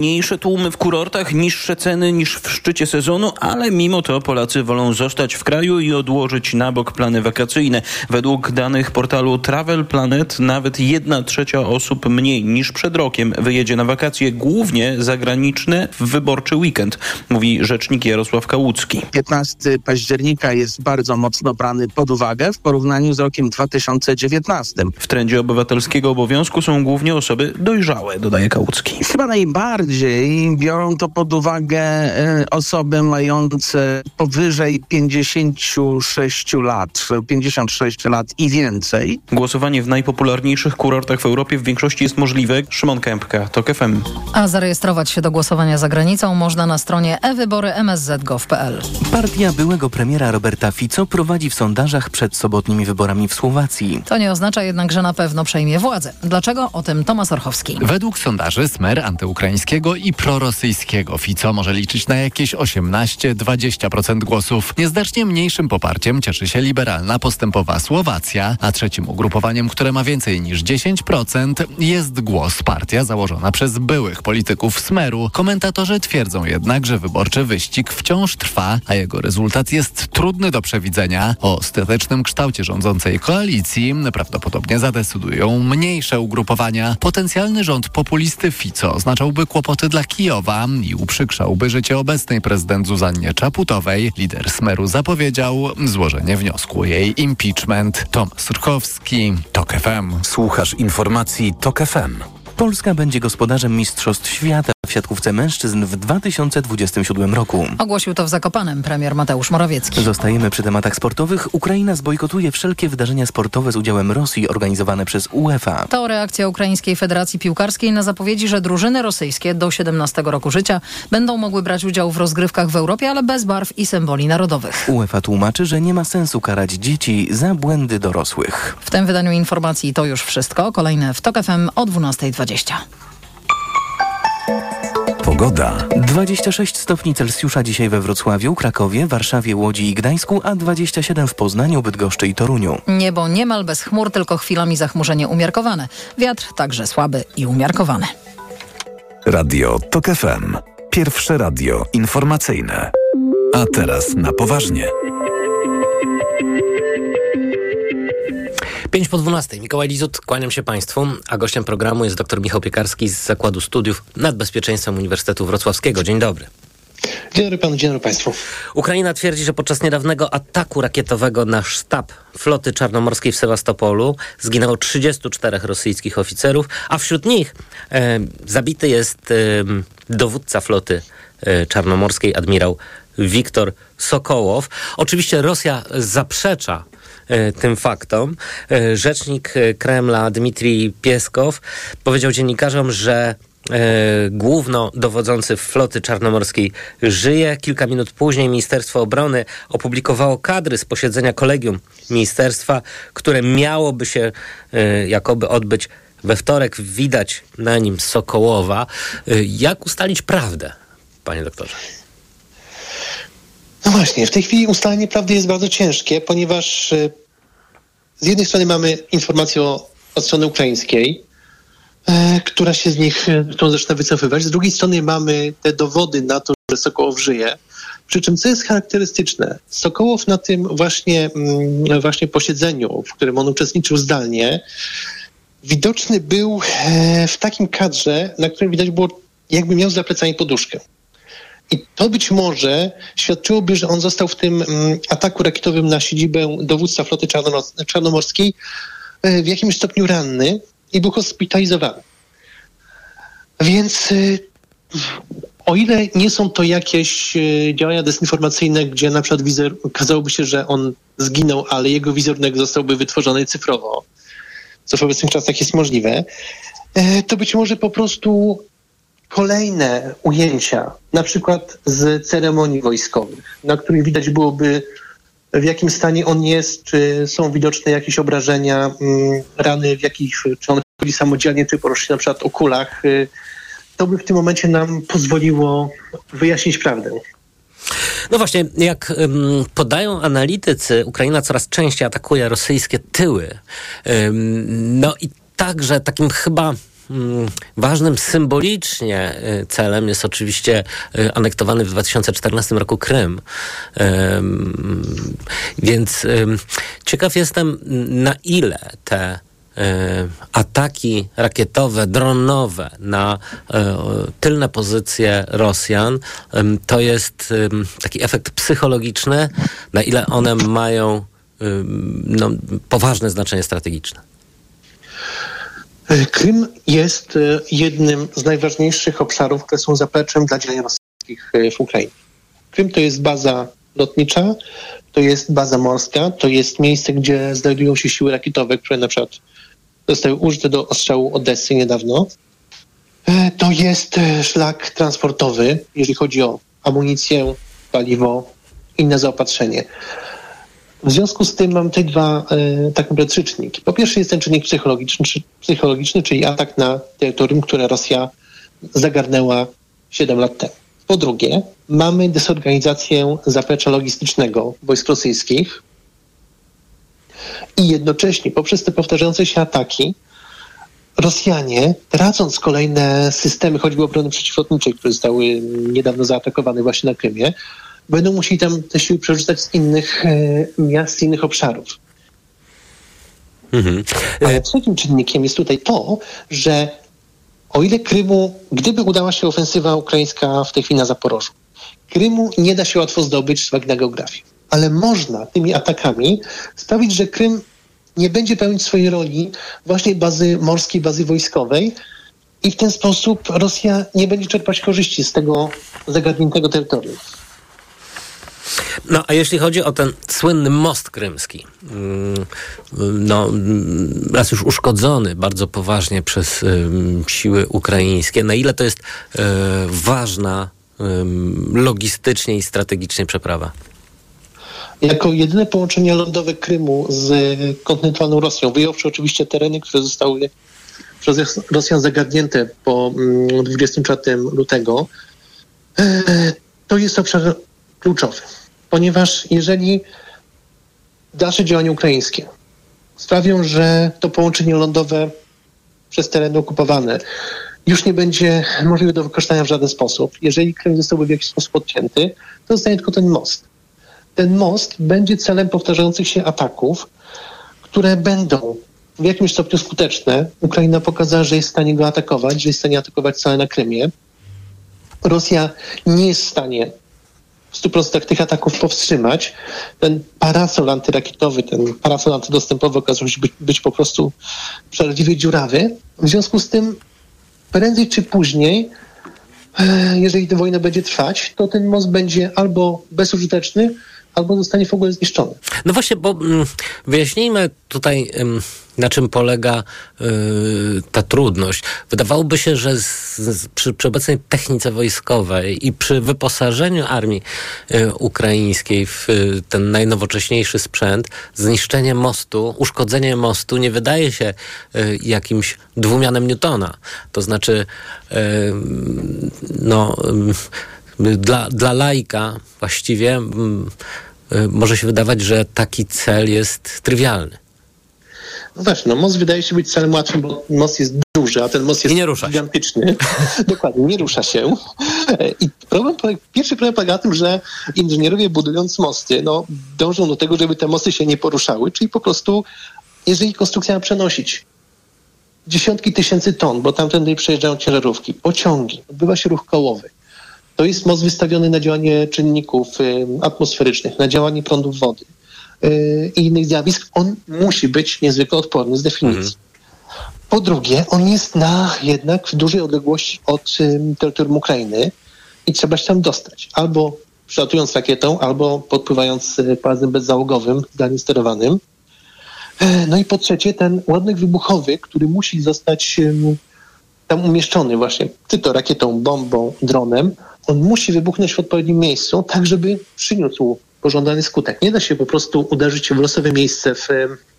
Mniejsze tłumy w kurortach, niższe ceny niż w szczycie sezonu, ale mimo to Polacy wolą zostać w kraju i odłożyć na bok plany wakacyjne. Według danych portalu Travel Planet nawet 1/3 osób mniej niż przed rokiem wyjedzie na wakacje, głównie zagraniczne, w wyborczy weekend, mówi rzecznik Jarosław Kałucki. 15 października jest bardzo mocno brany pod uwagę w porównaniu z rokiem 2019. W trendzie obywatelskiego obowiązku są głównie osoby dojrzałe, dodaje Kałucki. Chyba najbardziej biorą to pod uwagę osoby mające powyżej 56 lat, 56 lat i więcej. Głosowanie w najpopularniejszych kurortach w Europie w większości jest możliwe. Szymon Kępka, Tok FM. A zarejestrować się do głosowania za granicą można na stronie ewybory.msz.gov.pl. Partia byłego premiera Roberta Fico prowadzi w sondażach przed sobotnimi wyborami w Słowacji. To nie oznacza jednak, że na pewno przejmie władzę. Dlaczego? O tym Tomasz Rzkowski. Według sondaży Smer, antyukraińskiego i prorosyjskiego Fico może liczyć na jakieś 18-20% głosów. Nieznacznie mniejszym poparciem cieszy się liberalna, postępowa Słowacja, a trzecim ugrupowaniem, które ma więcej niż 10%, jest Głos, partia założona przez byłych polityków Smeru. Komentatorzy twierdzą jednak, że wyborczy wyścig wciąż trwa, a jego rezultat jest trudny do przewidzenia. O ostatecznym kształcie rządzącej koalicji prawdopodobnie zadecydują mniejsze ugrupowania. Potencjalny rząd populisty Fico oznaczałby kłopoty dla Kijowa i uprzykrzałby życie obecnej prezydent Zuzannie Czaputowej. Lider Smeru zapowiedział złożenie wniosku o jej impeachment. Tomasz Rzkowski, Tok FM. Słuchasz informacji Tok FM. Polska będzie gospodarzem Mistrzostw Świata w siatkówce mężczyzn w 2027 roku. Ogłosił to w Zakopanem premier Mateusz Morawiecki. Zostajemy przy tematach sportowych. Ukraina zbojkotuje wszelkie wydarzenia sportowe z udziałem Rosji organizowane przez UEFA. To reakcja Ukraińskiej Federacji Piłkarskiej na zapowiedzi, że drużyny rosyjskie do 17 roku życia będą mogły brać udział w rozgrywkach w Europie, ale bez barw i symboli narodowych. UEFA tłumaczy, że nie ma sensu karać dzieci za błędy dorosłych. W tym wydaniu informacji to już wszystko. Kolejne w Tok FM o 12:20. Pogoda. 26 stopni Celsjusza dzisiaj we Wrocławiu, Krakowie, Warszawie, Łodzi i Gdańsku, a 27 w Poznaniu, Bydgoszczy i Toruniu. Niebo niemal bez chmur, tylko chwilami zachmurzenie umiarkowane. Wiatr także słaby i umiarkowany. Radio Tok FM. Pierwsze radio informacyjne. A teraz na poważnie. 11:05. Mikołaj Lizut, kłaniam się Państwu, a gościem programu jest dr Michał Piekarski z Zakładu Studiów nad Bezpieczeństwem Uniwersytetu Wrocławskiego. Dzień dobry. Dzień dobry panu, dzień dobry Państwu. Ukraina twierdzi, że podczas niedawnego ataku rakietowego na sztab floty czarnomorskiej w Sewastopolu zginęło 34 rosyjskich oficerów, a wśród nich zabity jest dowódca floty czarnomorskiej, admirał Wiktor Sokołow. Oczywiście Rosja zaprzecza tym faktom. Rzecznik Kremla Dmitrij Pieskow powiedział dziennikarzom, że głównodowodzący floty czarnomorskiej żyje. Kilka minut później Ministerstwo Obrony opublikowało kadry z posiedzenia kolegium ministerstwa, które miałoby się jakoby odbyć we wtorek. Widać na nim Sokołowa. Jak ustalić prawdę, panie doktorze? No właśnie, w tej chwili ustalenie prawdy jest bardzo ciężkie, ponieważ z jednej strony mamy informacje od strony ukraińskiej, która się z nich zaczyna wycofywać. Z drugiej strony mamy te dowody na to, że Sokołow żyje. Przy czym, co jest charakterystyczne, Sokołow na tym właśnie posiedzeniu, w którym on uczestniczył zdalnie, widoczny był w takim kadrze, na którym widać było, jakby miał za plecami poduszkę. I to być może świadczyłoby, że on został w tym ataku rakietowym na siedzibę dowódca floty czarnomorskiej w jakimś stopniu ranny i był hospitalizowany. Więc o ile nie są to jakieś działania dezinformacyjne, gdzie na przykład okazałoby się, że on zginął, ale jego wizerunek zostałby wytworzony cyfrowo, co w obecnych czasach jest możliwe, to być może po prostu kolejne ujęcia, na przykład z ceremonii wojskowych, na których widać byłoby, w jakim stanie on jest, czy są widoczne jakieś obrażenia, rany, w jakich, czy on chodzi samodzielnie, czy porusza się na przykład o kulach, to by w tym momencie nam pozwoliło wyjaśnić prawdę. No właśnie, jak podają analitycy, Ukraina coraz częściej atakuje rosyjskie tyły. No i także takim chyba ważnym symbolicznie celem jest oczywiście anektowany w 2014 roku Krym. Więc ciekaw jestem, na ile te ataki rakietowe, dronowe na tylne pozycje Rosjan to jest taki efekt psychologiczny, na ile one mają poważne znaczenie strategiczne. Krym jest jednym z najważniejszych obszarów, które są zapleczem dla działań rosyjskich w Ukrainie. Krym to jest baza lotnicza, to jest baza morska, to jest miejsce, gdzie znajdują się siły rakietowe, które na przykład zostały użyte do ostrzału Odessy niedawno. To jest szlak transportowy, jeżeli chodzi o amunicję, paliwo, inne zaopatrzenie. W związku z tym mam te dwa tak naprawdę trzy czynniki. Po pierwsze jest ten czynnik psychologiczny, czyli atak na terytorium, które Rosja zagarnęła 7 lat temu. Po drugie, mamy desorganizację zaplecza logistycznego wojsk rosyjskich i jednocześnie poprzez te powtarzające się ataki Rosjanie, tracąc kolejne systemy, choćby obrony przeciwlotniczej, które zostały niedawno zaatakowane właśnie na Krymie, będą musieli tam te siły przerzucać z innych miast, z innych obszarów. Mhm. Ale trzecim czynnikiem jest tutaj to, że o ile Krymu, gdyby udała się ofensywa ukraińska w tej chwili na Zaporożu, Krymu nie da się łatwo zdobyć z uwagi na geografię. Ale można tymi atakami sprawić, że Krym nie będzie pełnić swojej roli właśnie bazy morskiej, bazy wojskowej i w ten sposób Rosja nie będzie czerpać korzyści z tego zagadniętego terytorium. No, a jeśli chodzi o ten słynny most krymski, raz już uszkodzony bardzo poważnie przez siły ukraińskie, na ile to jest ważna logistycznie i strategicznie przeprawa? Jako jedyne połączenie lądowe Krymu z kontynentalną Rosją, wyjąwszy oczywiście tereny, które zostały przez Rosjan zagadnięte po 24 lutego, to jest obszar kluczowy. Ponieważ jeżeli dalsze działania ukraińskie sprawią, że to połączenie lądowe przez tereny okupowane już nie będzie możliwe do wykorzystania w żaden sposób, jeżeli Krym zostałby w jakiś sposób odcięty, to zostanie tylko ten most. Ten most będzie celem powtarzających się ataków, które będą w jakimś stopniu skuteczne. Ukraina pokazała, że jest w stanie go atakować, że jest w stanie atakować całe na Krymie. Rosja nie jest w stanie w 100% tych ataków powstrzymać. Ten parasol antyrakietowy, ten parasol antydostępowy okazał się być po prostu przeradliwie dziurawy. W związku z tym prędzej czy później, jeżeli ta wojna będzie trwać, to ten most będzie albo bezużyteczny, albo zostanie w ogóle zniszczony. No właśnie, bo wyjaśnijmy tutaj, na czym polega ta trudność. Wydawałoby się, że przy obecnej technice wojskowej i przy wyposażeniu armii ukraińskiej w ten najnowocześniejszy sprzęt, zniszczenie mostu, uszkodzenie mostu nie wydaje się jakimś dwumianem Newtona. To znaczy, dla laika właściwie może się wydawać, że taki cel jest trywialny. No właśnie, most wydaje się być celem łatwym, bo most jest duży, a ten most jest gigantyczny. Dokładnie, nie rusza się. I pierwszy problem polega na tym, że inżynierowie budując mosty dążą do tego, żeby te mosty się nie poruszały, czyli po prostu, jeżeli konstrukcja ma przenosić dziesiątki tysięcy ton, bo tamtędy przejeżdżają ciężarówki, pociągi, odbywa się ruch kołowy. To jest most wystawiony na działanie czynników atmosferycznych, na działanie prądów wody i innych zjawisk. On musi być niezwykle odporny z definicji. Mhm. Po drugie, on jest jednak w dużej odległości od terytorium Ukrainy i trzeba się tam dostać. Albo przelatując rakietą, albo podpływając pojazdem bezzałogowym, zdalnie sterowanym. No i po trzecie, ten ładunek wybuchowy, który musi zostać tam umieszczony właśnie, czy to rakietą, bombą, dronem, on musi wybuchnąć w odpowiednim miejscu, tak żeby przyniósł pożądany skutek. Nie da się po prostu uderzyć w losowe miejsce w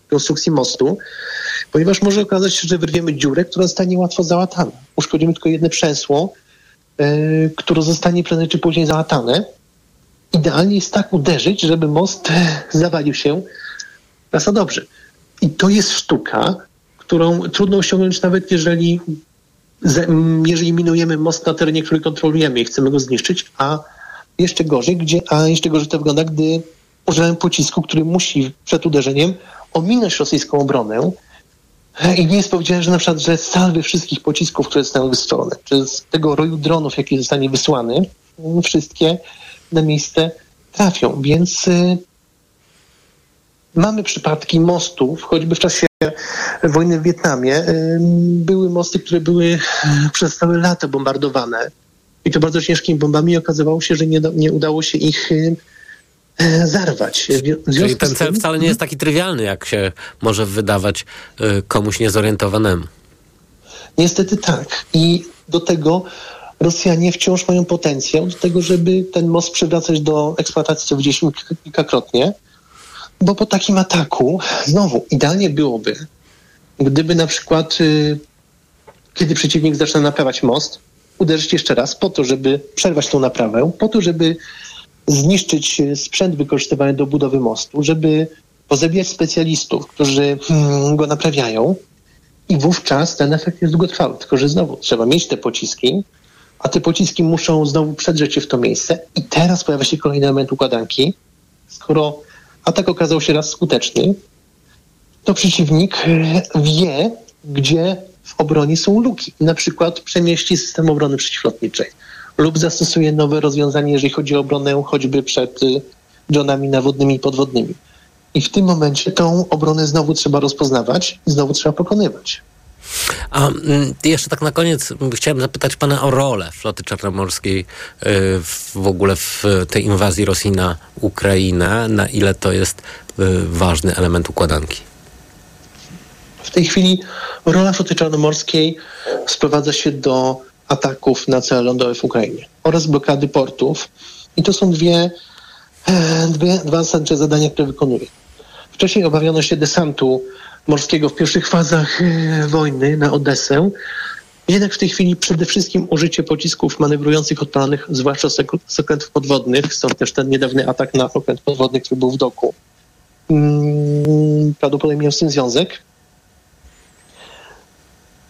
konstrukcji mostu, ponieważ może okazać się, że wyrwiemy dziurę, która zostanie łatwo załatana. Uszkodzimy tylko jedno przęsło, które zostanie prędzej czy później załatane. Idealnie jest tak uderzyć, żeby most zawalił się raz na dobrze. I to jest sztuka, którą trudno osiągnąć nawet jeżeli jeżeli minujemy most na terenie, który kontrolujemy i chcemy go zniszczyć, a jeszcze gorzej to wygląda, gdy używamy pocisku, który musi przed uderzeniem ominąć rosyjską obronę. I nie jest powiedziane, że na przykład, że salwy wszystkich pocisków, które zostaną wystrzelone, czy z tego roju dronów, jaki zostanie wysłany, wszystkie na miejsce trafią. Więc mamy przypadki mostów, choćby w czasie wojny w Wietnamie były mosty, które były przez całe lata bombardowane i to bardzo ciężkimi bombami, okazywało się, że nie udało się ich zarwać. Czyli ten cel wcale nie jest taki trywialny, jak się może wydawać komuś niezorientowanemu. Niestety tak. I do tego Rosjanie wciąż mają potencjał do tego, żeby ten most przywracać do eksploatacji co widzieliśmy kilkakrotnie, bo po takim ataku znowu idealnie byłoby, gdyby na przykład kiedy przeciwnik zaczyna naprawiać most, uderzyć jeszcze raz po to, żeby przerwać tą naprawę, po to, żeby zniszczyć sprzęt wykorzystywany do budowy mostu, żeby pozabijać specjalistów, którzy go naprawiają, i wówczas ten efekt jest długotrwały. Tylko że znowu trzeba mieć te pociski, a te pociski muszą znowu przedrzeć się w to miejsce i teraz pojawia się kolejny element układanki. Skoro atak okazał się raz skuteczny, to przeciwnik wie, gdzie w obronie są luki. Na przykład przemieści system obrony przeciwlotniczej lub zastosuje nowe rozwiązanie, jeżeli chodzi o obronę choćby przed dronami nawodnymi i podwodnymi. I w tym momencie tą obronę znowu trzeba rozpoznawać i znowu trzeba pokonywać. A jeszcze tak na koniec chciałem zapytać pana o rolę floty czarnomorskiej w ogóle w tej inwazji Rosji na Ukrainę. Na ile to jest ważny element układanki? W tej chwili rola floty czarnomorskiej sprowadza się do ataków na cele lądowe w Ukrainie oraz blokady portów. I to są dwa zasadnicze zadania, które wykonuje. Wcześniej obawiano się desantu morskiego w pierwszych fazach wojny na Odessę. Jednak w tej chwili przede wszystkim użycie pocisków manewrujących odpalanych, zwłaszcza z okrętów podwodnych. Stąd też ten niedawny atak na okręt podwodny, który był w doku. Prawdopodobnie miał z tym związek.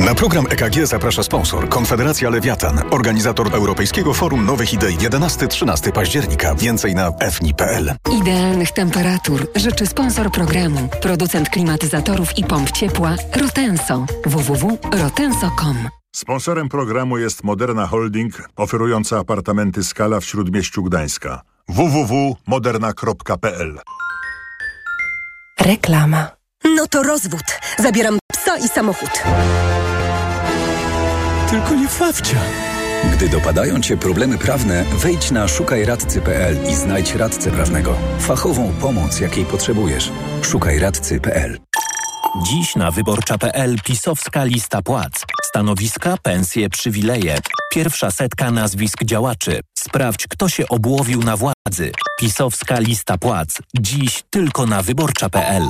Na program EKG zaprasza sponsor Konfederacja Lewiatan, organizator Europejskiego Forum Nowych Idei 11-13 października. Więcej na fni.pl. Idealnych temperatur życzy sponsor programu, producent klimatyzatorów i pomp ciepła Rotenso. www.rotenso.com. Sponsorem programu jest Moderna Holding, oferująca apartamenty Skala w Śródmieściu Gdańska. www.moderna.pl. Reklama. No to rozwód. Zabieram psa i samochód. Tylko nie fawcia. Gdy dopadają cię problemy prawne, wejdź na szukajradcy.pl i znajdź radcę prawnego. Fachową pomoc, jakiej potrzebujesz. Szukajradcy.pl. Dziś na wyborcza.pl pisowska lista płac. Stanowiska, pensje, przywileje. Pierwsza setka nazwisk działaczy. Sprawdź, kto się obłowił na władzy. Pisowska lista płac. Dziś tylko na wyborcza.pl.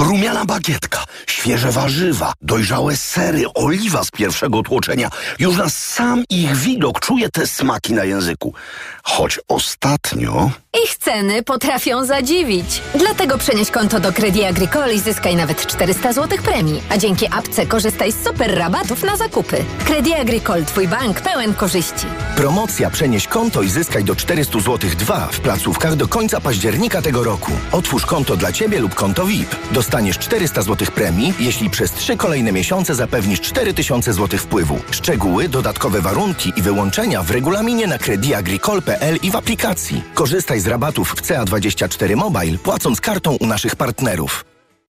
Rumiana bagietka, świeże warzywa, dojrzałe sery, oliwa z pierwszego tłoczenia. Już na sam ich widok czuję te smaki na języku. Choć ostatnio... ich ceny potrafią zadziwić. Dlatego przenieś konto do Credit Agricole i zyskaj nawet 400 zł premii. A dzięki apce korzystaj z super rabatów na zakupy. Credit Agricole, twój bank pełen korzyści. Promocja przenieś konto i zyskaj do 400 zł 2 w placówkach do końca października tego roku. Otwórz konto dla ciebie lub konto VIP. dostaniesz 400 zł premii, jeśli przez 3 kolejne miesiące zapewnisz 4000 zł wpływu. Szczegóły, dodatkowe warunki i wyłączenia w regulaminie na creditagricole.pl i w aplikacji. Korzystaj z rabatów w CA24 Mobile, płacąc kartą u naszych partnerów.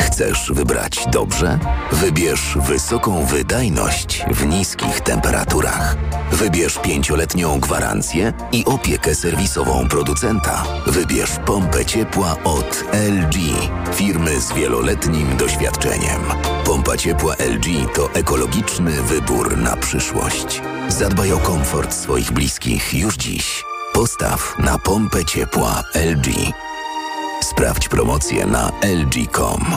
Chcesz wybrać dobrze? Wybierz wysoką wydajność w niskich temperaturach. Wybierz 5-letnią gwarancję i opiekę serwisową producenta. Wybierz pompę ciepła od LG, firmy z wieloletnim doświadczeniem. Pompa ciepła LG to ekologiczny wybór na przyszłość. Zadbaj o komfort swoich bliskich już dziś. Postaw na pompę ciepła LG. Sprawdź promocję na lg.com.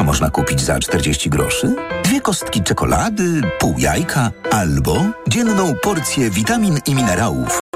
można kupić za 40 groszy? 2 kostki czekolady, pół jajka albo dzienną porcję witamin i minerałów.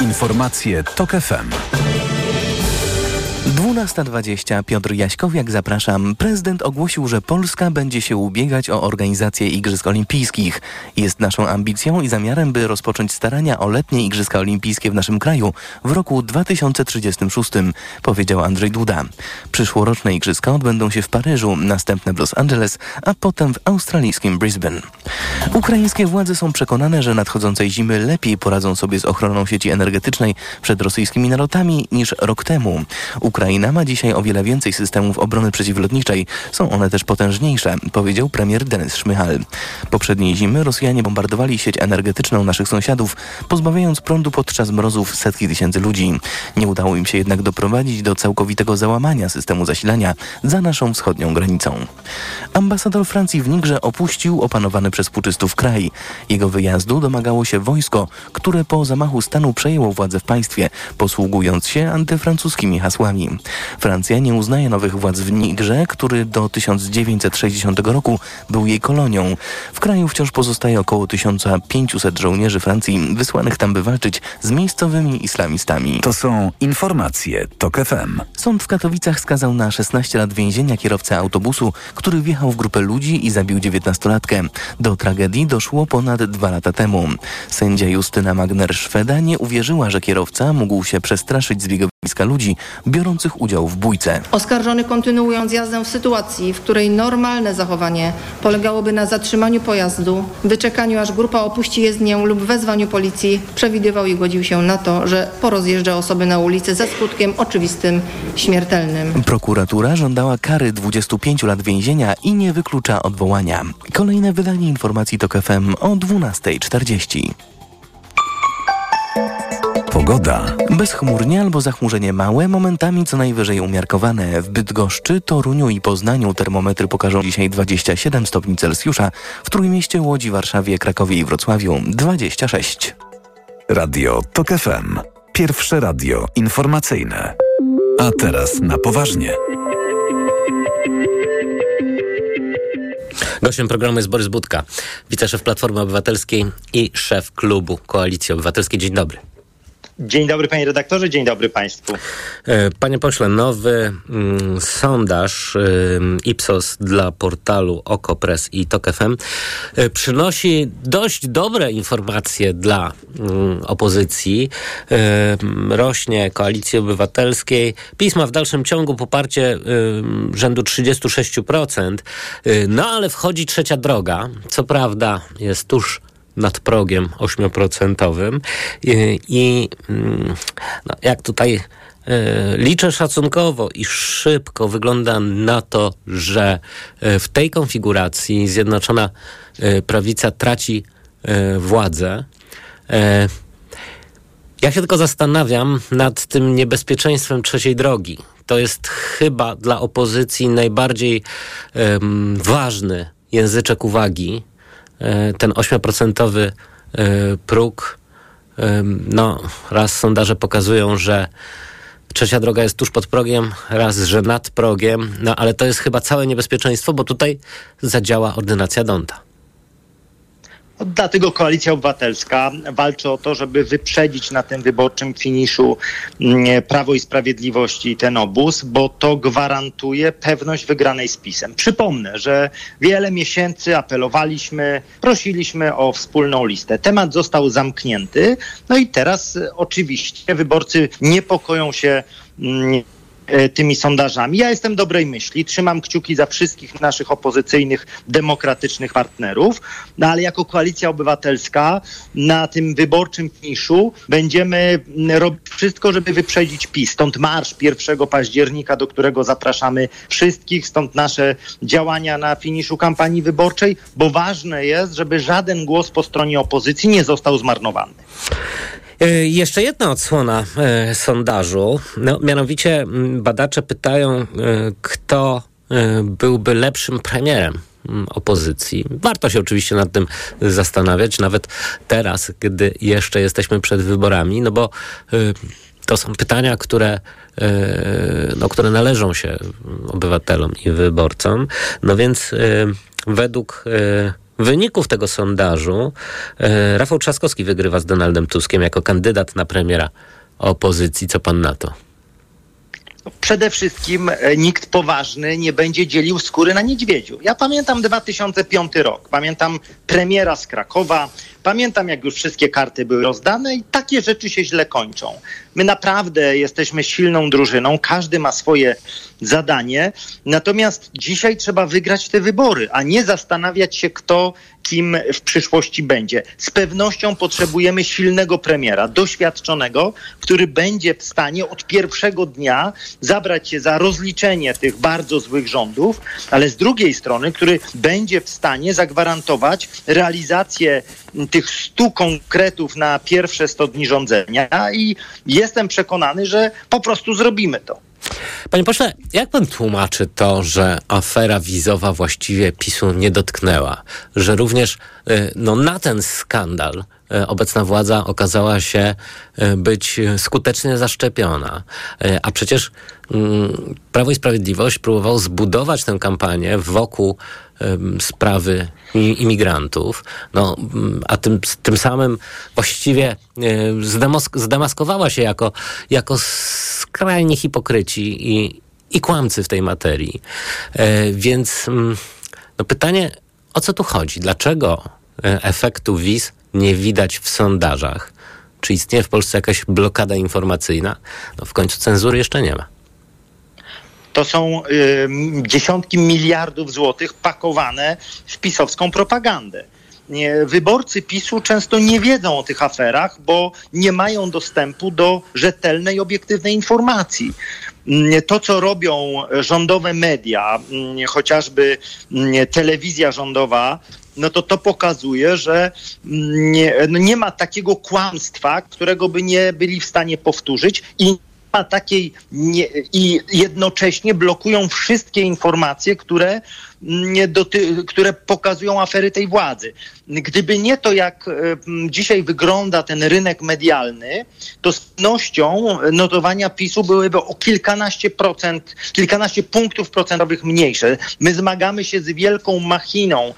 Informacje TOK FM. 12:20. Piotr Jaśkowiak, zapraszam. Prezydent ogłosił, że Polska będzie się ubiegać o organizację Igrzysk Olimpijskich. Jest naszą ambicją i zamiarem, by rozpocząć starania o letnie Igrzyska Olimpijskie w naszym kraju w roku 2036, powiedział Andrzej Duda. Przyszłoroczne Igrzyska odbędą się w Paryżu, następne w Los Angeles, a potem w australijskim Brisbane. Ukraińskie władze są przekonane, że nadchodzącej zimy lepiej poradzą sobie z ochroną sieci energetycznej przed rosyjskimi nalotami niż rok temu. Ukraina ma dzisiaj o wiele więcej systemów obrony przeciwlotniczej. Są one też potężniejsze, powiedział premier Denys Szmyhal. Poprzedniej zimy Rosjanie bombardowali sieć energetyczną naszych sąsiadów, pozbawiając prądu podczas mrozów setki tysięcy ludzi. Nie udało im się jednak doprowadzić do całkowitego załamania systemu zasilania za naszą wschodnią granicą. Ambasador Francji w Nigrze opuścił opanowany przez puczystów kraj. Jego wyjazdu domagało się wojsko, które po zamachu stanu przejęło władzę w państwie, posługując się antyfrancuskimi hasłami. Francja nie uznaje nowych władz w Nigrze, który do 1960 roku był jej kolonią. W kraju wciąż pozostaje około 1500 żołnierzy Francji wysłanych tam, by walczyć z miejscowymi islamistami. To są informacje TOK FM. Sąd w Katowicach skazał na 16 lat więzienia kierowcę autobusu, który wjechał w grupę ludzi i zabił 19-latkę. Do tragedii doszło ponad 2 lata temu. Sędzia Justyna Magner-Szweda nie uwierzyła, że kierowca mógł się przestraszyć zbiegowiska ludzi, biorąc udział w bójce. Oskarżony, kontynuując jazdę w sytuacji, w której normalne zachowanie polegałoby na zatrzymaniu pojazdu, wyczekaniu, aż grupa opuści jezdnię lub wezwaniu policji, przewidywał i godził się na to, że porozjeżdża osoby na ulicy ze skutkiem oczywistym śmiertelnym. Prokuratura żądała kary 25 lat więzienia i nie wyklucza odwołania. Kolejne wydanie informacji TOK FM o 12:40. Pogoda. Bezchmurnie albo zachmurzenie małe, momentami co najwyżej umiarkowane. W Bydgoszczy, Toruniu i Poznaniu termometry pokażą dzisiaj 27 stopni Celsjusza, w Trójmieście, Łodzi, Warszawie, Krakowie i Wrocławiu 26. Radio TOK FM. Pierwsze radio informacyjne. A teraz na poważnie. Gościem programu jest Borys Budka, wiceszef Platformy Obywatelskiej i szef klubu Koalicji Obywatelskiej. Dzień dobry. Dzień dobry, panie redaktorze, dzień dobry państwu. Panie pośle, nowy sondaż Ipsos dla portalu Oko.press i Tok FM przynosi dość dobre informacje dla opozycji. Rośnie Koalicji Obywatelskiej. PiS ma w dalszym ciągu poparcie rzędu 36%. No ale wchodzi Trzecia Droga. Co prawda jest tuż nad progiem 8% i no, jak tutaj liczę szacunkowo i szybko, wygląda na to, że w tej konfiguracji Zjednoczona Prawica traci władzę. Ja się tylko zastanawiam nad tym niebezpieczeństwem Trzeciej Drogi. To jest chyba dla opozycji najbardziej ważny języczek uwagi. Ten 8% próg, no raz sondaże pokazują, że Trzecia Droga jest tuż pod progiem, raz, że nad progiem, no ale to jest chyba całe niebezpieczeństwo, bo tutaj zadziała ordynacja Donta. Dlatego Koalicja Obywatelska walczy o to, żeby wyprzedzić na tym wyborczym finiszu Prawo i Sprawiedliwość i ten obóz, bo to gwarantuje pewność wygranej z PiS-em. Przypomnę, że wiele miesięcy apelowaliśmy, prosiliśmy o wspólną listę. Temat został zamknięty, no i teraz oczywiście wyborcy niepokoją się tymi sondażami. Ja jestem dobrej myśli, trzymam kciuki za wszystkich naszych opozycyjnych, demokratycznych partnerów, no ale jako Koalicja Obywatelska na tym wyborczym finiszu będziemy robić wszystko, żeby wyprzedzić PiS. Stąd marsz 1 października, do którego zapraszamy wszystkich, stąd nasze działania na finiszu kampanii wyborczej, bo ważne jest, żeby żaden głos po stronie opozycji nie został zmarnowany. Jeszcze jedna odsłona sondażu. No, mianowicie badacze pytają, kto byłby lepszym premierem opozycji. Warto się oczywiście nad tym zastanawiać, nawet teraz, gdy jeszcze jesteśmy przed wyborami, no bo to są pytania, które należą się obywatelom i wyborcom. No więc według wyników tego sondażu Rafał Trzaskowski wygrywa z Donaldem Tuskiem jako kandydat na premiera opozycji. Co pan na to? Przede wszystkim nikt poważny nie będzie dzielił skóry na niedźwiedziu. Ja pamiętam 2005 rok, pamiętam premiera z Krakowa, pamiętam jak już wszystkie karty były rozdane i takie rzeczy się źle kończą. My naprawdę jesteśmy silną drużyną, każdy ma swoje zadanie, natomiast dzisiaj trzeba wygrać te wybory, a nie zastanawiać się, kto kim w przyszłości będzie. Z pewnością potrzebujemy silnego premiera, doświadczonego, który będzie w stanie od pierwszego dnia zabrać się za rozliczenie tych bardzo złych rządów, ale z drugiej strony, który będzie w stanie zagwarantować realizację tych 100 konkretów na pierwsze 100 dni rządzenia i jestem przekonany, że po prostu zrobimy to. Panie pośle, jak pan tłumaczy to, że afera wizowa właściwie PiS-u nie dotknęła? Że również na ten skandal obecna władza okazała się być skutecznie zaszczepiona. A przecież Prawo i Sprawiedliwość próbowało zbudować tę kampanię wokół sprawy imigrantów. No, a tym samym właściwie zdemaskowała się jako skrajni hipokryci i kłamcy w tej materii. Więc pytanie, o co tu chodzi? Dlaczego efektu wiz nie widać w sondażach? Czy istnieje w Polsce jakaś blokada informacyjna? No, w końcu cenzury jeszcze nie ma. To są dziesiątki miliardów złotych pakowane w pisowską propagandę. Wyborcy PiS-u często nie wiedzą o tych aferach, bo nie mają dostępu do rzetelnej, obiektywnej informacji. To, co robią rządowe media, chociażby telewizja rządowa, no to pokazuje, że nie ma takiego kłamstwa, którego by nie byli w stanie powtórzyć i jednocześnie blokują wszystkie informacje, które które pokazują afery tej władzy. Gdyby nie to, jak dzisiaj wygląda ten rynek medialny, to z pewnością notowania PiS-u byłyby o kilkanaście punktów procentowych mniejsze. My zmagamy się z wielką machiną,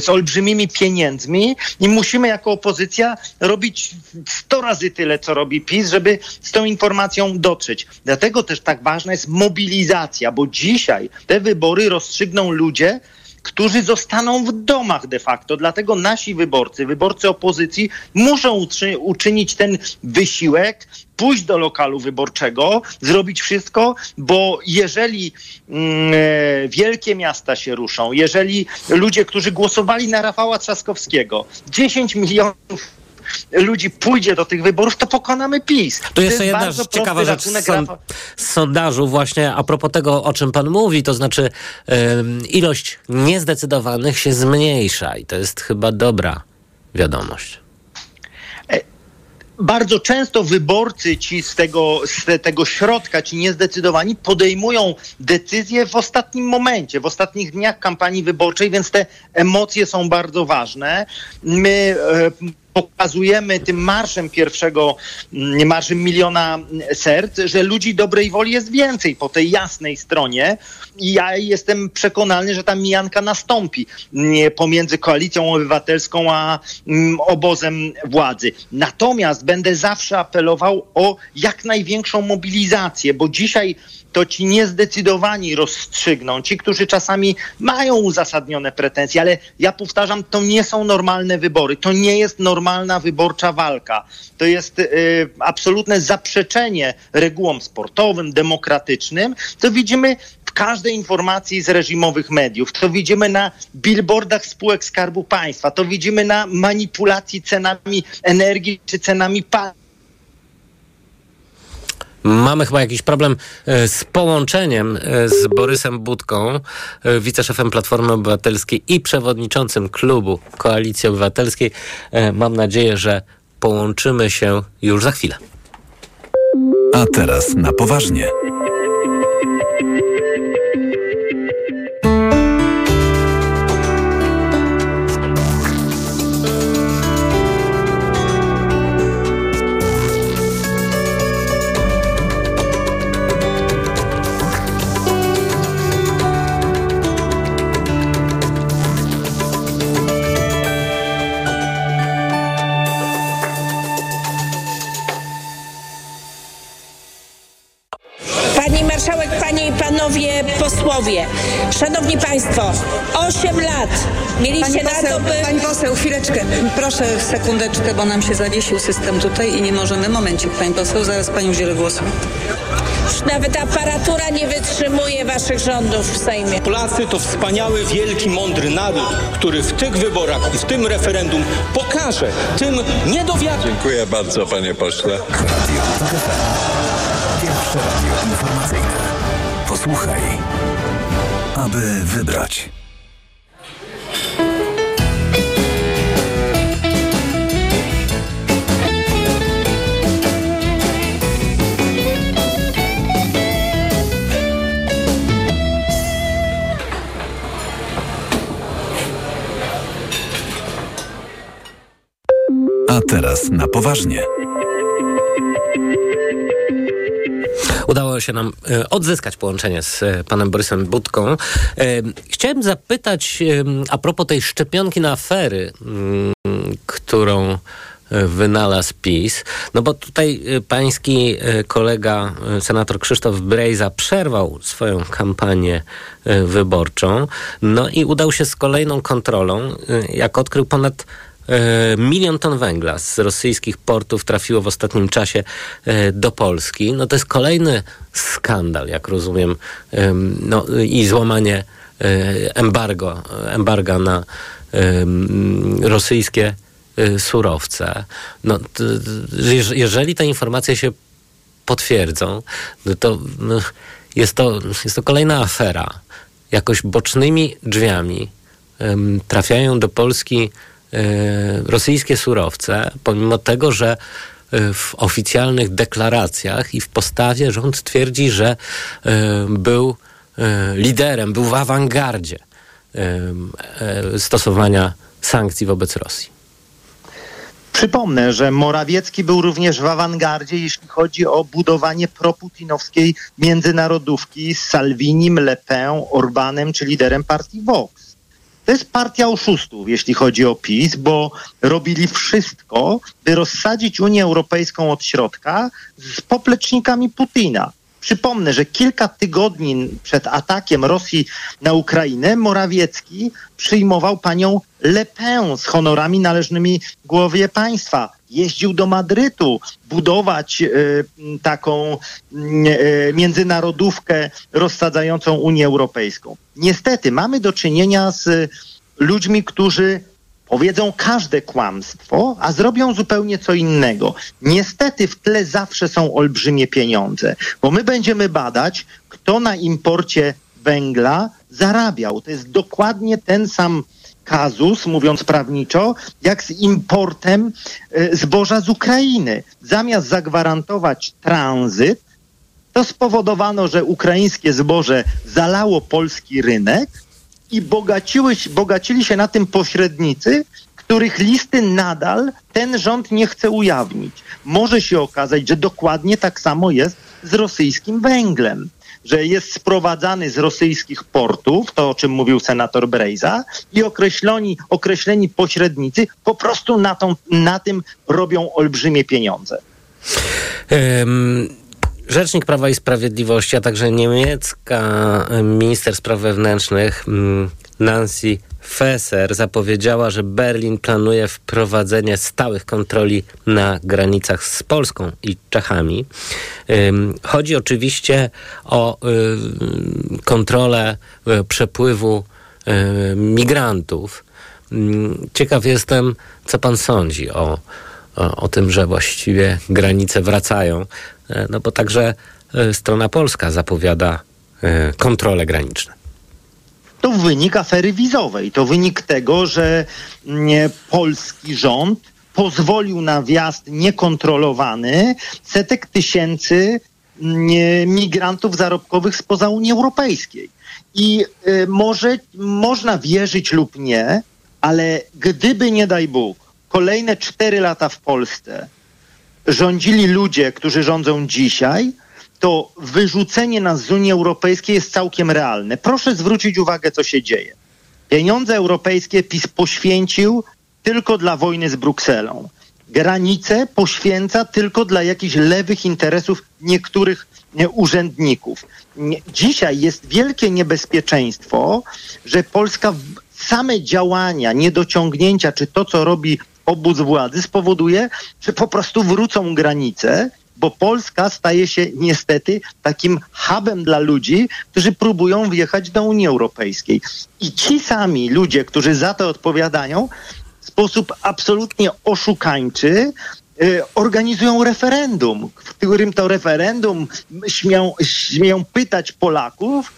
z olbrzymimi pieniędzmi i musimy jako opozycja robić 100 razy tyle, co robi PiS, żeby z tą informacją dotrzeć. Dlatego też tak ważna jest mobilizacja, bo dzisiaj te wybory rozstrzygną ludzie, którzy zostaną w domach de facto. Dlatego nasi wyborcy, wyborcy opozycji muszą uczynić ten wysiłek, pójść do lokalu wyborczego, zrobić wszystko, bo jeżeli wielkie miasta się ruszą, jeżeli ludzie, którzy głosowali na Rafała Trzaskowskiego, 10 milionów ludzi pójdzie do tych wyborów, to pokonamy PiS. To jest jedna ciekawa rzecz z sondażu właśnie a propos tego, o czym pan mówi, to znaczy ilość niezdecydowanych się zmniejsza i to jest chyba dobra wiadomość. Bardzo często wyborcy ci z tego środka, ci niezdecydowani, podejmują decyzje w ostatnim momencie, w ostatnich dniach kampanii wyborczej, więc te emocje są bardzo ważne. My pokazujemy tym marszem 1 miliona serc, że ludzi dobrej woli jest więcej po tej jasnej stronie i ja jestem przekonany, że ta mijanka nastąpi pomiędzy Koalicją Obywatelską a obozem władzy. Natomiast będę zawsze apelował o jak największą mobilizację, bo dzisiaj to ci niezdecydowani rozstrzygną, ci, którzy czasami mają uzasadnione pretensje, ale ja powtarzam, to nie są normalne wybory, to nie jest normalna wyborcza walka. To jest absolutne zaprzeczenie regułom sportowym, demokratycznym, co widzimy w każdej informacji z reżimowych mediów, to widzimy na billboardach spółek Skarbu Państwa, to widzimy na manipulacji cenami energii czy cenami paliw. Mamy chyba jakiś problem z połączeniem z Borysem Budką, wiceszefem Platformy Obywatelskiej i przewodniczącym klubu Koalicji Obywatelskiej. Mam nadzieję, że połączymy się już za chwilę. A teraz na poważnie. Szanowni Państwo, 8 lat mieliście na to, by... Pani poseł, chwileczkę, proszę sekundeczkę, bo nam się zawiesił system tutaj i nie możemy. Momencik, pani poseł, zaraz pani udzielę głosu. Nawet aparatura nie wytrzymuje waszych rządów w Sejmie. Polacy to wspaniały, wielki, mądry naród, który w tych wyborach i w tym referendum pokaże tym niedowiarnym. Dziękuję bardzo, panie pośle. Radio Tok FM. Pierwsze radio informacyjne. Posłuchaj, aby wybrać. A teraz na poważnie. Udało się nam odzyskać połączenie z panem Borysem Budką. Chciałem zapytać a propos tej szczepionki na afery, którą wynalazł PiS. No bo tutaj pański kolega, senator Krzysztof Brejza przerwał swoją kampanię wyborczą. No i udał się z kolejną kontrolą, jak odkrył ponad 1 milion ton węgla z rosyjskich portów trafiło w ostatnim czasie do Polski. No to jest kolejny skandal, jak rozumiem, no i złamanie embarga na rosyjskie surowce. No, jeżeli te informacje się potwierdzą, no to jest to kolejna afera. Jakoś bocznymi drzwiami trafiają do Polski rosyjskie surowce, pomimo tego, że w oficjalnych deklaracjach i w postawie rząd twierdzi, że był liderem, był w awangardzie stosowania sankcji wobec Rosji. Przypomnę, że Morawiecki był również w awangardzie, jeśli chodzi o budowanie proputinowskiej międzynarodówki z Salvinim, Le Pen, Orbanem czy liderem partii Vox. To jest partia oszustów, jeśli chodzi o PiS, bo robili wszystko, by rozsadzić Unię Europejską od środka z poplecznikami Putina. Przypomnę, że kilka tygodni przed atakiem Rosji na Ukrainę Morawiecki przyjmował panią Le Pen z honorami należnymi głowie państwa. Jeździł do Madrytu budować taką międzynarodówkę rozsadzającą Unię Europejską. Niestety mamy do czynienia z ludźmi, którzy powiedzą każde kłamstwo, a zrobią zupełnie co innego. Niestety w tle zawsze są olbrzymie pieniądze, bo my będziemy badać, kto na imporcie węgla zarabiał. To jest dokładnie ten sam kazus, mówiąc prawniczo, jak z importem zboża z Ukrainy. Zamiast zagwarantować tranzyt, to spowodowano, że ukraińskie zboże zalało polski rynek, i bogacili się na tym pośrednicy, których listy nadal ten rząd nie chce ujawnić. Może się okazać, że dokładnie tak samo jest z rosyjskim węglem, że jest sprowadzany z rosyjskich portów, to o czym mówił senator Brejza, i określeni pośrednicy po prostu na tym robią olbrzymie pieniądze. Rzecznik Prawa i Sprawiedliwości, a także niemiecka minister spraw wewnętrznych Nancy Faeser zapowiedziała, że Berlin planuje wprowadzenie stałych kontroli na granicach z Polską i Czechami. Chodzi oczywiście o kontrolę przepływu migrantów. Ciekaw jestem, co pan sądzi o tym, że właściwie granice wracają. No bo także strona polska zapowiada kontrole graniczne. To wynik afery wizowej. To wynik tego, że polski rząd pozwolił na wjazd niekontrolowany setek tysięcy migrantów zarobkowych spoza Unii Europejskiej. I można wierzyć lub nie, ale gdyby, nie daj Bóg, kolejne 4 lata w Polsce rządzili ludzie, którzy rządzą dzisiaj, to wyrzucenie nas z Unii Europejskiej jest całkiem realne. Proszę zwrócić uwagę, co się dzieje. Pieniądze europejskie PiS poświęcił tylko dla wojny z Brukselą. Granice poświęca tylko dla jakichś lewych interesów niektórych urzędników. Dzisiaj jest wielkie niebezpieczeństwo, że Polska same działania, niedociągnięcia, czy to, co robi obóz władzy, spowoduje, że po prostu wrócą granice, bo Polska staje się niestety takim hubem dla ludzi, którzy próbują wjechać do Unii Europejskiej. I ci sami ludzie, którzy za to odpowiadają, w sposób absolutnie oszukańczy organizują referendum, w którym to referendum śmieją pytać Polaków,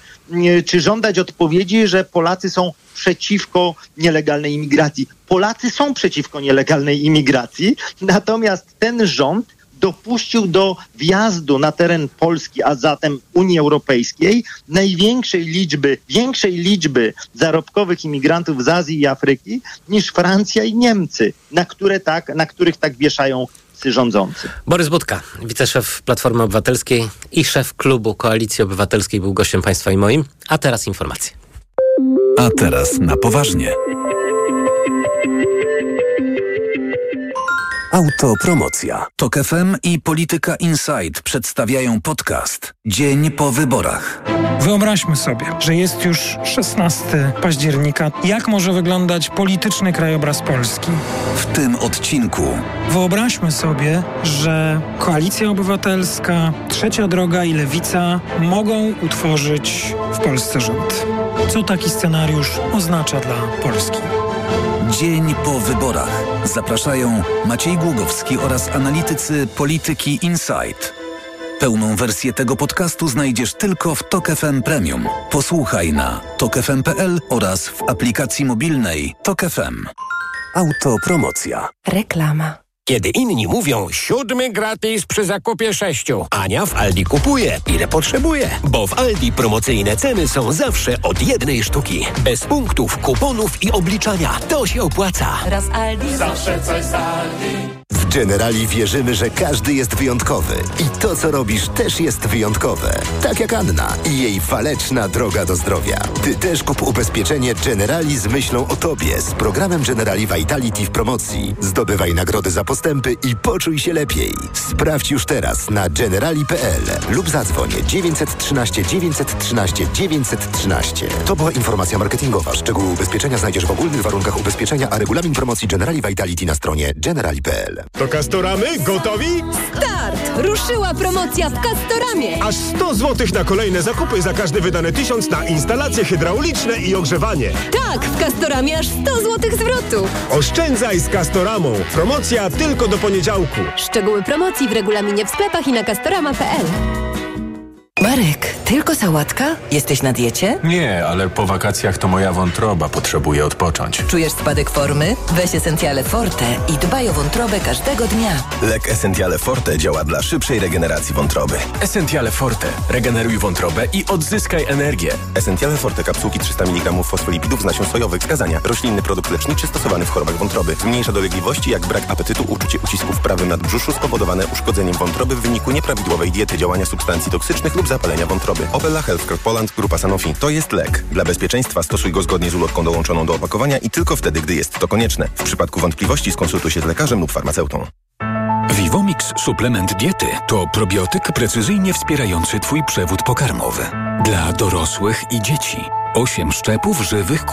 czy żądać odpowiedzi, że Polacy są przeciwko nielegalnej imigracji. Polacy są przeciwko nielegalnej imigracji, natomiast ten rząd dopuścił do wjazdu na teren Polski, a zatem Unii Europejskiej, większej liczby zarobkowych imigrantów z Azji i Afryki niż Francja i Niemcy, na których tak wieszają rządzący. Borys Budka, wiceszef Platformy Obywatelskiej i szef klubu Koalicji Obywatelskiej był gościem państwa i moim. A teraz informacje. A teraz na poważnie. Autopromocja. Tok FM i Polityka Insight przedstawiają podcast Dzień po wyborach. Wyobraźmy sobie, że jest już 16 października. Jak może wyglądać polityczny krajobraz Polski? W tym odcinku wyobraźmy sobie, że Koalicja Obywatelska, Trzecia Droga i Lewica mogą utworzyć w Polsce rząd. Co taki scenariusz oznacza dla Polski? Dzień po wyborach. Zapraszają Maciej Głogowski oraz analitycy Polityki Insight. Pełną wersję tego podcastu znajdziesz tylko w Tok FM Premium. Posłuchaj na tokfm.pl oraz w aplikacji mobilnej Tok FM. Autopromocja. Reklama. Kiedy inni mówią 7 gratis przy zakupie 6, Ania w Aldi kupuje, ile potrzebuje. Bo w Aldi promocyjne ceny są zawsze od jednej sztuki. Bez punktów, kuponów i obliczania. To się opłaca. Raz Aldi, zawsze coś z Aldi. W Generali wierzymy, że każdy jest wyjątkowy. I to, co robisz, też jest wyjątkowe. Tak jak Anna i jej waleczna droga do zdrowia. Ty też kup ubezpieczenie Generali z myślą o tobie. Z programem Generali Vitality w promocji. Zdobywaj nagrody za postępy i poczuj się lepiej. Sprawdź już teraz na generali.pl lub zadzwoń 913 913 913. To była informacja marketingowa. Szczegóły ubezpieczenia znajdziesz w ogólnych warunkach ubezpieczenia, a regulamin promocji Generali Vitality na stronie generali.pl. To Kastoramy? Gotowi? Start! Ruszyła promocja w Kastoramie! Aż 100 zł na kolejne zakupy za każdy wydany 1000 na instalacje hydrauliczne i ogrzewanie. Tak! W Kastoramie aż 100 zł zwrotu! Oszczędzaj z Kastoramą! Promocja tylko do poniedziałku. Szczegóły promocji w regulaminie w sklepach i na kastorama.pl. Marek, tylko sałatka? Jesteś na diecie? Nie, ale po wakacjach to moja wątroba potrzebuje odpocząć. Czujesz spadek formy? Weź Esencjale Forte i dbaj o wątrobę każdego dnia. Lek Esencjale Forte działa dla szybszej regeneracji wątroby. Esencjale Forte. Regeneruj wątrobę i odzyskaj energię. Esencjale Forte kapsułki 300 mg fosfolipidów z nasion sojowych. Wskazania. Roślinny produkt leczniczy stosowany w chorobach wątroby. Zmniejsza dolegliwości jak brak apetytu, uczucie ucisku w prawym nadbrzuszu spowodowane uszkodzeniem wątroby w wyniku nieprawidłowej diety, działania substancji toksycznych lub zapalenia wątroby. Opela Healthcare Poland, Grupa Sanofi. To jest lek. Dla bezpieczeństwa stosuj go zgodnie z ulotką dołączoną do opakowania i tylko wtedy, gdy jest to konieczne. W przypadku wątpliwości skonsultuj się z lekarzem lub farmaceutą. Vivomix suplement diety to probiotyk precyzyjnie wspierający Twój przewód pokarmowy. Dla dorosłych i dzieci. 8 szczepów żywych kultur.